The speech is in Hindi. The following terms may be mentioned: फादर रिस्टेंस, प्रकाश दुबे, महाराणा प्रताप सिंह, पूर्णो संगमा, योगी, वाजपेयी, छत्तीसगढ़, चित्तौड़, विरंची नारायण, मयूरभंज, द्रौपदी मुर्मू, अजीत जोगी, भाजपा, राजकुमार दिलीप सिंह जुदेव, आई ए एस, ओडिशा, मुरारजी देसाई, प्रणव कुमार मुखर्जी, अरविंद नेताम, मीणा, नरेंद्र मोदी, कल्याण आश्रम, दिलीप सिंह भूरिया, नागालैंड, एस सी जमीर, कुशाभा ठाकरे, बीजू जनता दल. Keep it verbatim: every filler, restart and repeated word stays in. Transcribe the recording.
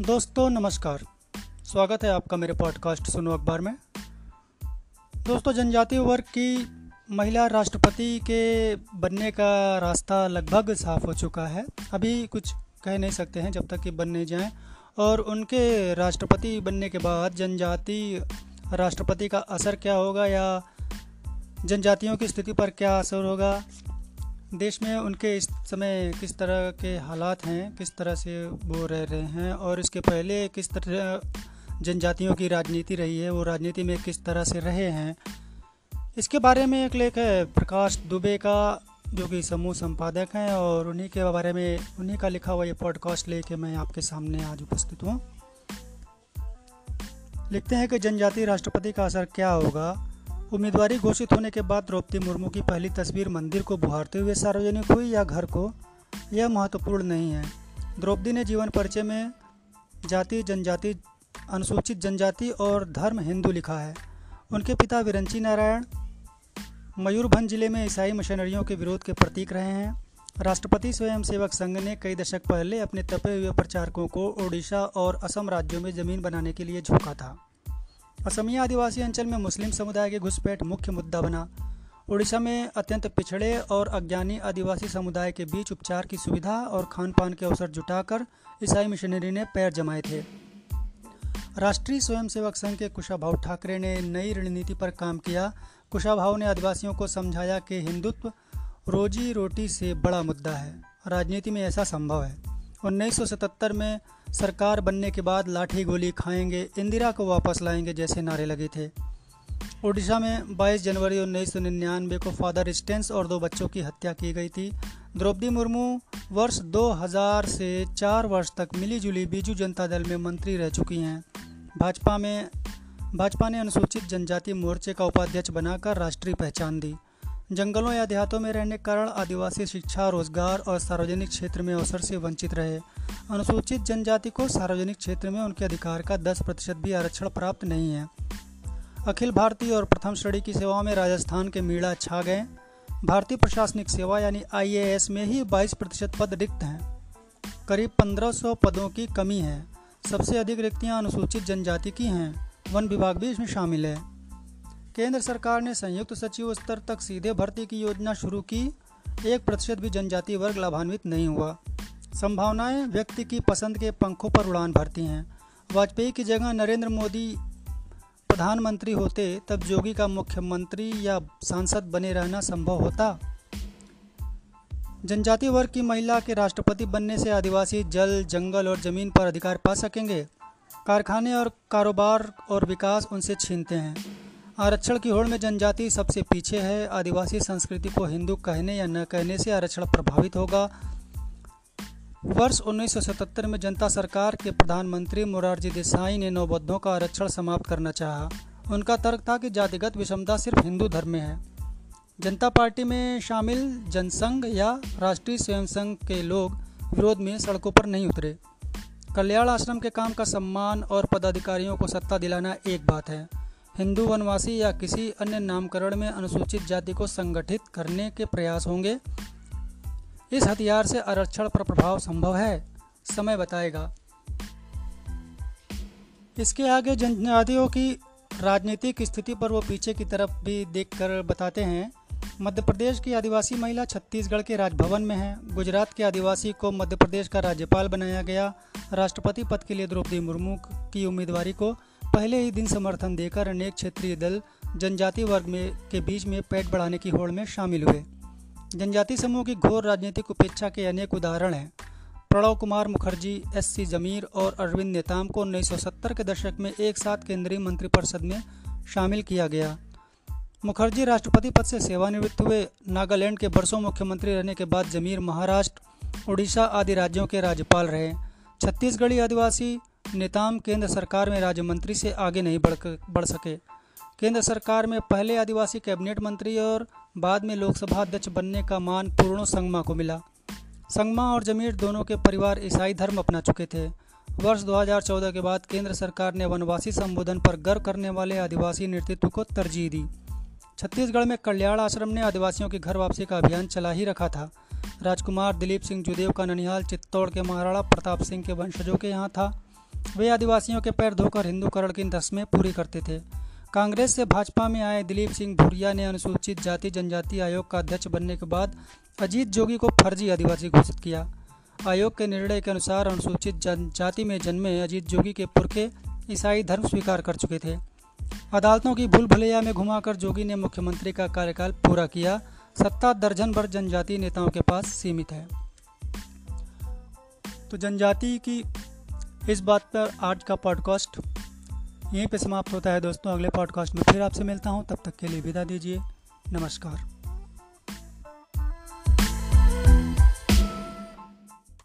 दोस्तों नमस्कार, स्वागत है आपका मेरे पॉडकास्ट सुनो अखबार में। दोस्तों, जनजातीय वर्ग की महिला राष्ट्रपति के बनने का रास्ता लगभग साफ हो चुका है। अभी कुछ कह नहीं सकते हैं जब तक कि बन नहीं जाएं, और उनके राष्ट्रपति बनने के बाद जनजातीय राष्ट्रपति का असर क्या होगा या जनजातियों की स्थिति पर क्या असर होगा, देश में उनके इस समय किस तरह के हालात हैं, किस तरह से वो रह रहे हैं, और इसके पहले किस तरह जनजातियों की राजनीति रही है, वो राजनीति में किस तरह से रहे हैं, इसके बारे में एक लेख है प्रकाश दुबे का, जो कि समूह संपादक हैं, और उन्हीं के बारे में उन्हीं का लिखा हुआ ये पॉडकास्ट लेके मैं आपके सामने आज उपस्थित हूँ। लिखते हैं कि जनजातीय राष्ट्रपति का असर क्या होगा। उम्मीदवारी घोषित होने के बाद द्रौपदी मुर्मू की पहली तस्वीर मंदिर को बुहारते हुए सार्वजनिक हुई या घर को, यह महत्वपूर्ण नहीं है। द्रौपदी ने जीवन परिचय में जाति, जनजाति, अनुसूचित जनजाति और धर्म हिंदू लिखा है। उनके पिता विरंची नारायण मयूरभंज जिले में ईसाई मिशनरियों के विरोध के प्रतीक रहे हैं। राष्ट्रपति स्वयंसेवक संघ ने कई दशक पहले अपने तपे हुए प्रचारकों को ओडिशा और असम राज्यों में जमीन बनाने के लिए झोंका था। असमिया आदिवासी अंचल में मुस्लिम समुदाय की घुसपैठ मुख्य मुद्दा बना। ओडिशा में अत्यंत पिछड़े और अज्ञानी आदिवासी समुदाय के बीच उपचार की सुविधा और खान पान के अवसर जुटाकर ईसाई मिशनरी ने पैर जमाए थे। राष्ट्रीय स्वयंसेवक संघ के कुशाभा ठाकरे ने नई रणनीति पर काम किया। कुशाभा ने आदिवासियों को समझाया कि हिंदुत्व रोजी रोटी से बड़ा मुद्दा है, राजनीति में ऐसा संभव है। उन्नीस सौ सतहत्तर में सरकार बनने के बाद लाठी गोली खाएंगे, इंदिरा को वापस लाएंगे जैसे नारे लगे थे। ओडिशा में बाईस जनवरी उन्नीस सौ निन्यानवे को फादर रिस्टेंस और दो बच्चों की हत्या की गई थी। द्रौपदी मुर्मू वर्ष दो हज़ार से चार वर्ष तक मिलीजुली बीजू जनता दल में मंत्री रह चुकी हैं। भाजपा में भाजपा ने अनुसूचित जनजाति मोर्चे का उपाध्यक्ष बनाकर राष्ट्रीय पहचान दी। जंगलों या देहातों में रहने के कारण आदिवासी शिक्षा, रोजगार और सार्वजनिक क्षेत्र में अवसर से वंचित रहे। अनुसूचित जनजाति को सार्वजनिक क्षेत्र में उनके अधिकार का दस प्रतिशत भी आरक्षण प्राप्त नहीं है। अखिल भारतीय और प्रथम श्रेणी की सेवाओं में राजस्थान के मीणा छा गए। भारतीय प्रशासनिक सेवा यानी आई ए एस में ही बाईस प्रतिशत पद रिक्त हैं। करीब पंद्रह सौ पदों की कमी है। सबसे अधिक रिक्तियां अनुसूचित जनजाति की हैं। वन विभाग भी इसमें शामिल है। केंद्र सरकार ने संयुक्त सचिव स्तर तक सीधे भर्ती की योजना शुरू की। एक प्रतिशत भी जनजातीय वर्ग लाभान्वित नहीं हुआ। संभावनाएं व्यक्ति की पसंद के पंखों पर उड़ान भरती हैं। वाजपेयी की जगह नरेंद्र मोदी प्रधानमंत्री होते तब योगी का मुख्यमंत्री या सांसद बने रहना संभव होता। जनजातीय वर्ग की महिला के राष्ट्रपति बनने से आदिवासी जल, जंगल और जमीन पर अधिकार पा सकेंगे। कारखाने और कारोबार और विकास उनसे छीनते हैं। आरक्षण की होड़ में जनजाति सबसे पीछे है। आदिवासी संस्कृति को हिंदू कहने या न कहने से आरक्षण प्रभावित होगा। वर्ष उन्नीस सौ सतहत्तर में जनता सरकार के प्रधानमंत्री मुरारजी देसाई ने नौबद्धों का आरक्षण समाप्त करना चाहा। उनका तर्क था कि जातिगत विषमता सिर्फ हिंदू धर्म में है। जनता पार्टी में शामिल जनसंघ या राष्ट्रीय स्वयंसेवक संघ के लोग विरोध में सड़कों पर नहीं उतरे। कल्याण आश्रम के काम का सम्मान और पदाधिकारियों को सत्ता दिलाना एक बात है, हिंदू वनवासी या किसी अन्य नामकरण में अनुसूचित जाति को संगठित करने के प्रयास होंगे। इस हथियार से आरक्षण पर प्रभाव संभव है, समय बताएगा। इसके आगे जनजातियों की राजनीतिक स्थिति पर वो पीछे की तरफ भी देखकर बताते हैं। मध्य प्रदेश की आदिवासी महिला छत्तीसगढ़ के राजभवन में है। गुजरात के आदिवासी को मध्य प्रदेश का राज्यपाल बनाया गया। राष्ट्रपति पद के लिए द्रौपदी मुर्मू की उम्मीदवारी को पहले ही दिन समर्थन देकर अनेक क्षेत्रीय दल जनजाति वर्ग में के बीच में पैठ बढ़ाने की होड़ में शामिल हुए। जनजाति समूह की घोर राजनीतिक उपेक्षा के अनेक उदाहरण हैं। प्रणव कुमार मुखर्जी, एस सी जमीर और अरविंद नेताम को उन्नीस सौ सत्तर के दशक में एक साथ केंद्रीय मंत्रिपरिषद में शामिल किया गया। मुखर्जी राष्ट्रपति पद से सेवानिवृत्त हुए। नागालैंड के बरसों मुख्यमंत्री रहने के बाद जमीर महाराष्ट्र, उड़ीसा आदि राज्यों के राज्यपाल रहे। छत्तीसगढ़ी आदिवासी नेताम केंद्र सरकार में राज्य मंत्री से आगे नहीं बढ़ सके। केंद्र सरकार में पहले आदिवासी कैबिनेट मंत्री और बाद में लोकसभा अध्यक्ष बनने का मान पूर्णो संगमा को मिला। संगमा और जमीर दोनों के परिवार ईसाई धर्म अपना चुके थे। वर्ष दो हज़ार चौदह के बाद केंद्र सरकार ने वनवासी संबोधन पर गर्व करने वाले आदिवासी नेतृत्व को तरजीह दी। छत्तीसगढ़ में कल्याण आश्रम ने आदिवासियों की घर वापसी का अभियान चला ही रखा था। राजकुमार दिलीप सिंह जुदेव का ननिहाल चित्तौड़ के महाराणा प्रताप सिंह के वंशजों के यहाँ था। वे आदिवासियों के पैर धोकर हिंदूकरण की रस्में पूरी करते थे। कांग्रेस से भाजपा में आए दिलीप सिंह भूरिया ने अनुसूचित जाति जनजाति आयोग का अध्यक्ष बनने के बाद अजीत जोगी को फर्जी आदिवासी घोषित किया। आयोग के निर्णय के अनुसार अनुसूचित जनजाति में जन्मे अजीत जोगी के पुरखे ईसाई धर्म स्वीकार कर चुके थे। अदालतों की भूल भुलैया में घुमाकर जोगी ने मुख्यमंत्री का कार्यकाल पूरा किया। सत्ता दर्जन भर जनजातीय नेताओं के पास सीमित है। तो जनजाति की इस बात पर आज का पॉडकास्ट यहीं पे समाप्त होता है दोस्तों। अगले पॉडकास्ट में फिर आपसे मिलता हूं, तब तक के लिए विदा दीजिए। नमस्कार।